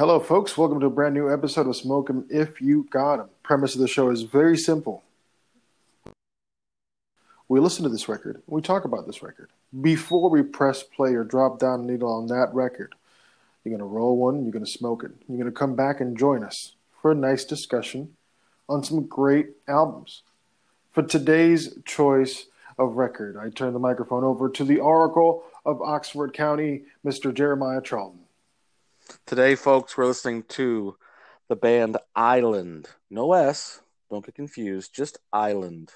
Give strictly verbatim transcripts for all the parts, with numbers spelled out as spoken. Hello, folks. Welcome to a brand new episode of Smoke 'Em If You Got 'Em. The premise of the show is very simple. We listen to this record, and we talk about this record. Before we press play or drop down a needle on that record, you're going to roll one, you're going to smoke it. You're going to come back and join us for a nice discussion on some great albums. For today's choice of record, I turn the microphone over to the Oracle of Oxford County, Mister Jeremiah Charlton. Today, folks, we're listening to the band Island. No S, don't get confused, just Island.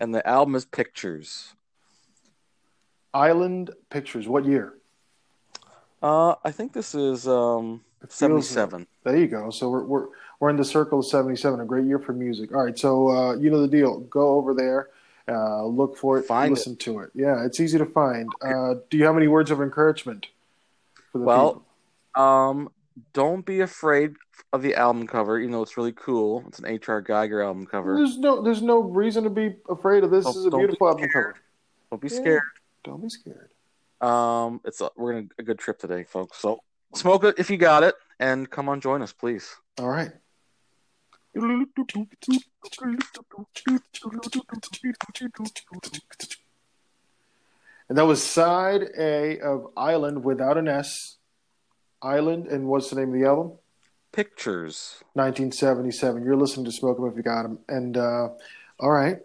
And the album is Pictures. Island, Pictures. What year? Uh, I think this is um, seventy-seven. Like, there you go. So we're, we're we're in the circle of seventy-seven, a great year for music. All right, so uh, you know the deal. Go over there, uh, look for it, find listen it. to it. Yeah, it's easy to find. Uh, do you have any words of encouragement for the well, people? Um, don't be afraid of the album cover. You know, it's really cool. It's an H R. Giger album cover. There's no, there's no reason to be afraid of this. This is a beautiful album cover. Don't be scared. Don't be scared. Um, it's a, we're in a good trip today, folks. So smoke it if you got it, and come on, join us, please. All right. And that was side A of Island without an S. Island, and what's the name of the album? Pictures. nineteen seventy-seven. You're listening to Smoke 'Em If You Got 'Em. And, uh, all right.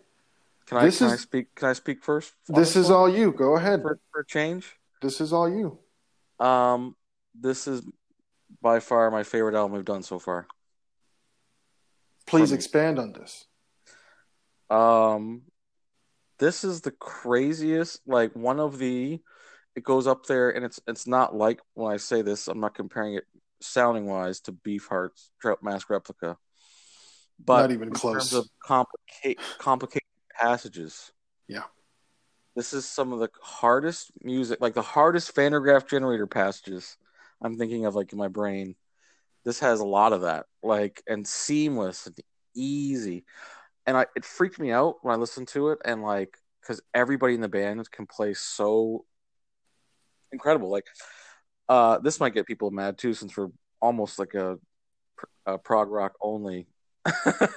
Can I, can is, I speak Can I speak first? This is all you. Go ahead. For, for a change? This is all you. Um, This is by far my favorite album we've done so far. Please expand on this. Um, This is the craziest, like one of the... It goes up there, and it's it's not like when I say this, I'm not comparing it sounding wise to Beefheart's Trout Mask Replica, but not even in close. Terms of complicated complicated passages, yeah, this is some of the hardest music, like the hardest Vandergraaff generator passages. I'm thinking of like in my brain. This has a lot of that, like and seamless and easy, and I it freaked me out when I listened to it, and like because everybody in the band can play so. Incredible. Like, uh, this might get people mad too, since we're almost like a, a prog rock only.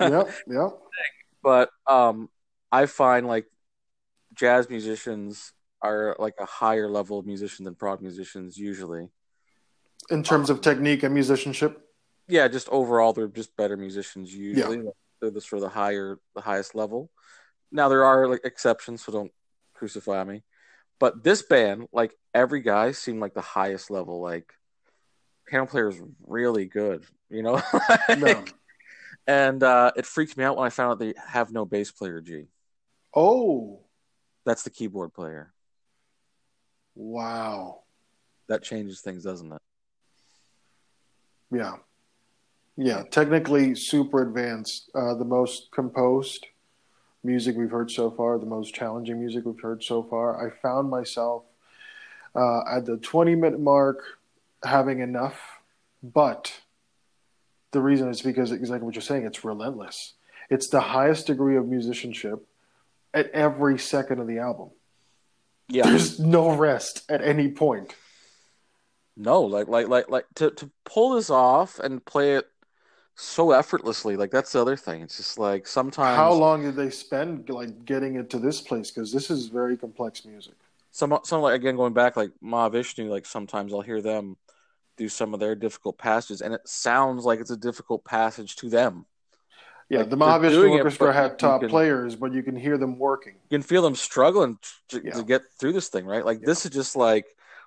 Yep, yep. But um, I find like jazz musicians are like a higher level of musician than prog musicians usually. In terms um, of technique and musicianship? Yeah, just overall, they're just better musicians usually. Yeah. They're just for the higher, the highest level. Now there are like exceptions, so don't crucify me. But this band, like every guy, seemed like the highest level. Like, piano player is really good, you know. like, no. And uh, it freaked me out when I found out they have no bass player. G. Oh, that's the keyboard player. Wow, that changes things, doesn't it? Yeah, yeah. Technically, super advanced. Uh, the most composed. Music we've heard so far, the most challenging music we've heard so far. I found myself uh, at the twenty-minute mark having enough, but the reason is because exactly what you're saying, it's relentless. It's the highest degree of musicianship at every second of the album. Yeah, there's no rest at any point. No, like like like like to to pull this off and play it. So effortlessly, like that's the other thing. It's just like sometimes. How long did they spend like getting it to this place? Because this is very complex music. Some, some like again going back, like Mahavishnu. Like sometimes I'll hear them do some of their difficult passages, and it sounds like it's a difficult passage to them. Yeah, like, the Mahavishnu orchestra it, had top can, players, but you can hear them working. You can feel them struggling to, yeah. to get through this thing, right? Like yeah. This is just like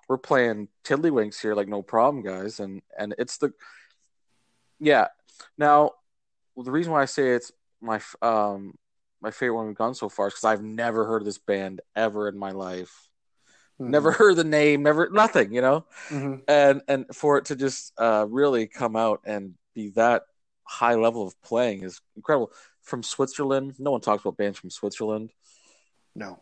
we're playing tiddlywinks here, like no problem, guys, and and it's the yeah. Now, the reason why I say it's my um, my favorite one we've done so far is because I've never heard of this band ever in my life. Mm-hmm. Never heard the name, never nothing, you know. Mm-hmm. And and for it to just uh, really come out and be that high level of playing is incredible. From Switzerland, no one talks about bands from Switzerland. No,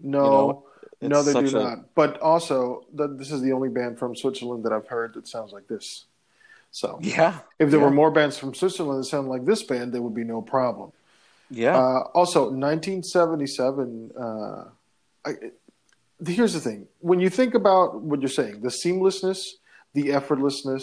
no. You know? It's no, they do a... not. But also, the, this is the only band from Switzerland that I've heard that sounds like this. So, yeah, if there yeah. were more bands from Switzerland that sound like this band, there would be no problem. Yeah. Uh, also, nineteen seventy-seven. Uh, I, here's the thing: when you think about what you're saying, the seamlessness, the effortlessness,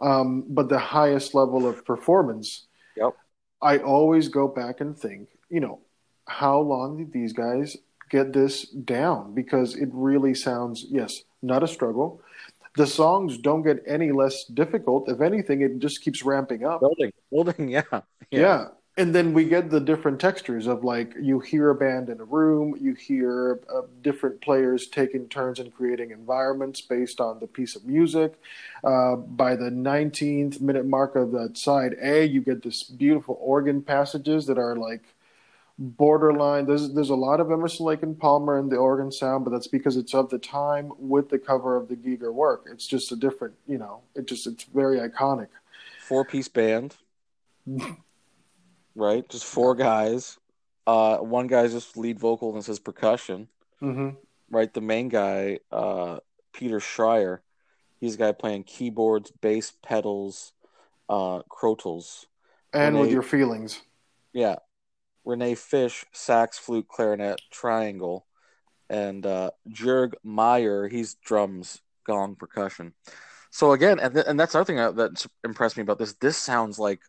um, but the highest level of performance. Yep. I always go back and think, you know, how long did these guys get this down? Because it really sounds, yes, not a struggle. The songs don't get any less difficult. If anything, it just keeps ramping up. Building, building, yeah. Yeah. Yeah. And then we get the different textures of, like, you hear a band in a room, you hear uh, different players taking turns and creating environments based on the piece of music. Uh, by the nineteenth minute mark of that side A, you get this beautiful organ passages that are, like, borderline. There's, there's a lot of Emerson, Lake and Palmer in the organ sound, but that's because it's of the time with the cover of the Giger work. It's just a different, you know, it just it's very iconic. Four-piece band. Right, just four guys. Uh, one guy's just lead vocal and says percussion. Mm-hmm. Right, the main guy, uh, Peter Schreier, he's a guy playing keyboards, bass pedals, uh, crotales, and René, with your feelings. Yeah, René Fisch, sax, flute, clarinet, triangle, and uh, Jürg Meier, he's drums, gong, percussion. So again, and th- and that's another thing that, that impressed me about this. This sounds like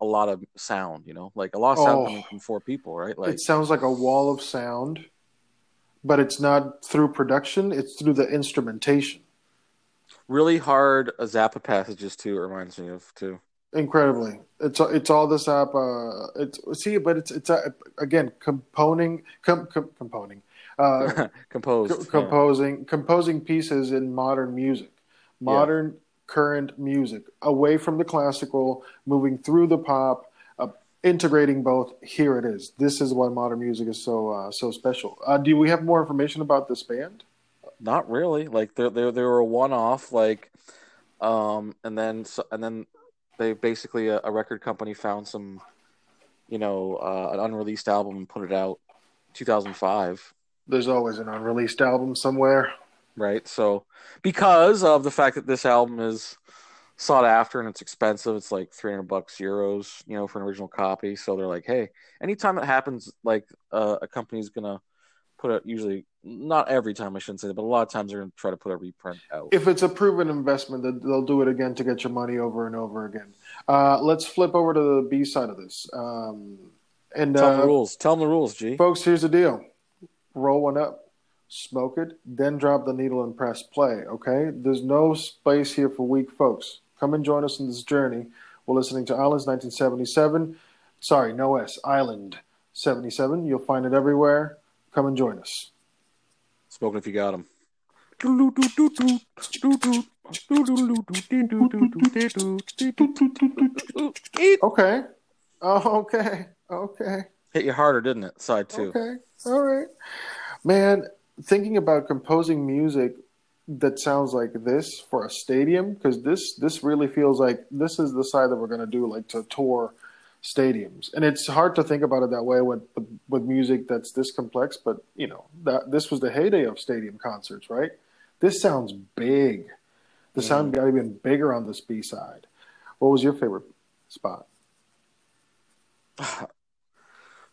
a lot of sound, you know, like a lot of sound oh, coming from four people, right? Like, it sounds like a wall of sound, but it's not through production. It's through the instrumentation. Really hard uh, Zappa passages too. It reminds me of too. Incredibly. It's, it's all the Zappa. It's see, but it's, it's uh, again, componing, com, com, componing, uh, composed, co- composing, yeah. composing pieces in modern music, modern, yeah. current music, away from the classical, moving through the pop, uh, integrating both. Here it is. This is why modern music is so uh, so special. Uh, do we have more information about this band? Not really. Like they they they were a one-off. Like, um, and then and then they basically a, a record company found some, you know, uh, an unreleased album and put it out. two thousand five. There's always an unreleased album somewhere. Right, so because of the fact that this album is sought after and it's expensive, it's like three hundred bucks euros, you know, for an original copy. So they're like, hey, anytime it happens, like uh, a company's gonna put out, usually not every time, I shouldn't say that, but a lot of times they're gonna try to put a reprint out. If it's a proven investment, then they'll do it again to get your money over and over again. Uh, let's flip over to the B side of this. Um, and tell them uh, the rules. Tell them the rules, G. Folks, here's the deal: roll one up. Smoke it, then drop the needle and press play, okay? There's no space here for weak folks. Come and join us in this journey. We're listening to Islands nineteen seventy-seven. Sorry, no S. Island seventy-seven. You'll find it everywhere. Come and join us. Smoking if you got them. Okay. Oh, okay. Okay. Hit you harder, didn't it? Side two. Okay. All right. Man, thinking about composing music that sounds like this for a stadium, because this this really feels like this is the side that we're going to do, like to tour stadiums. And it's hard to think about it that way with with music that's this complex, but you know, that this was the heyday of stadium concerts, right? This sounds big. The mm-hmm. sound got even bigger on this B-side. What was your favorite spot?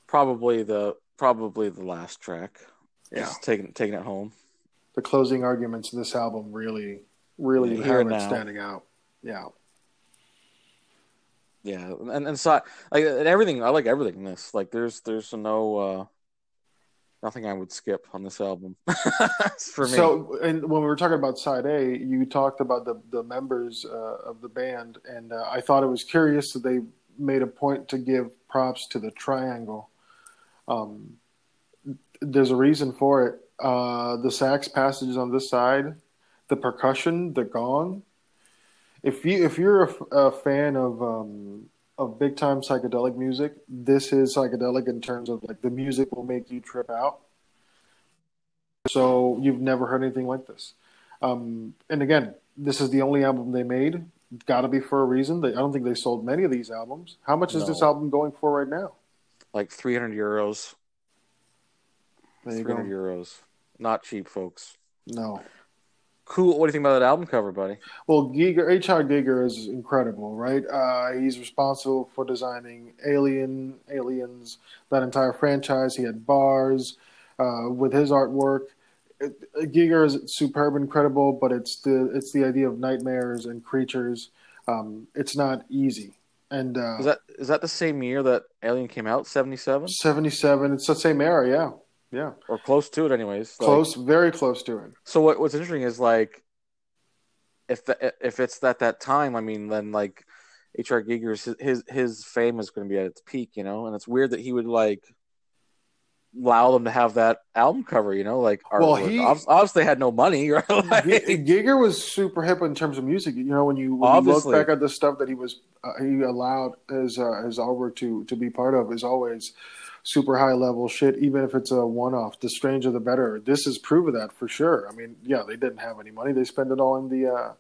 Probably the probably the last track. Yeah, just taking taking it home. The closing arguments in this album really, really you have it standing out. Yeah, yeah, and and so like and everything, I like everything in this. Like there's there's no uh, nothing I would skip on this album for me. So, and when we were talking about side A, you talked about the the members uh, of the band, and uh, I thought it was curious that they made a point to give props to the triangle. Um. There's a reason for it. Uh, the sax passages on this side, the percussion, the gong. If you if you're a, a fan of um, of big time psychedelic music, this is psychedelic in terms of like the music will make you trip out. So you've never heard anything like this. Um, and again, this is the only album they made. Got to be for a reason. They, I don't think they sold many of these albums. How much is no. this album going for right now? Like three hundred euros. three hundred euros. Not cheap, folks. No. Cool. What do you think about that album cover, buddy? Well, Giger, H R. Giger is incredible, right? Uh, he's responsible for designing Alien, Aliens, that entire franchise. He had bars uh, with his artwork. Giger is superb and credible, but it's the it's the idea of nightmares and creatures. Um, it's not easy. And uh, is that is that the same year that Alien came out? seventy-seven seventy-seven It's the same era, yeah, yeah, or close to it, anyways. Close, like, very close to it. So what, what's interesting is like, if the, if it's at that time, I mean, then like H R. Giger's his his fame is going to be at its peak, you know. And it's weird that he would like allow them to have that album cover, you know, like well, he obviously had no money, right? Like, Giger was super hip in terms of music, you know. When you, when you look back at the stuff that he was uh, he allowed his uh, his artwork to to be part of is always super high level shit, even if it's a one off. The stranger the better. This is proof of that for sure. I mean, yeah, they didn't have any money; they spent it all in the uh,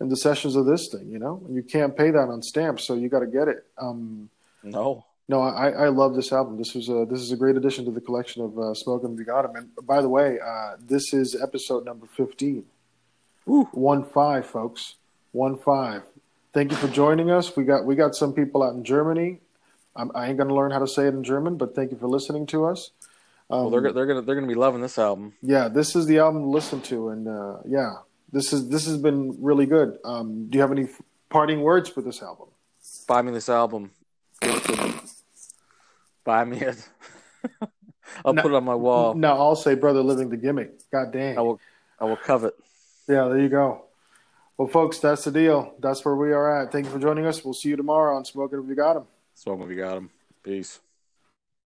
in the sessions of this thing, you know. And you can't pay that on stamps, so you got to get it. Um, no. No, I, I love this album. This was a, this is a great addition to the collection of uh, Smoke 'Em, You Got 'Em. And by the way, uh, this is episode number fifteen. Ooh. One five, folks. One five. Thank you for joining us. We got we got some people out in Germany. I'm, I ain't gonna learn how to say it in German, but thank you for listening to us. Um, well, they're they're gonna they're gonna be loving this album. Yeah, this is the album to listen to, and uh, yeah, this is this has been really good. Um, do you have any f- parting words for this album? Buy me this album. Buy me it. I'll now, put it on my wall. No, I'll say Brother Living the Gimmick. God damn. I will, I will covet. Yeah, there you go. Well, folks, that's the deal. That's where we are at. Thank you for joining us. We'll see you tomorrow on Smoking If You Got 'Em. Smoking If You Got 'Em. Peace.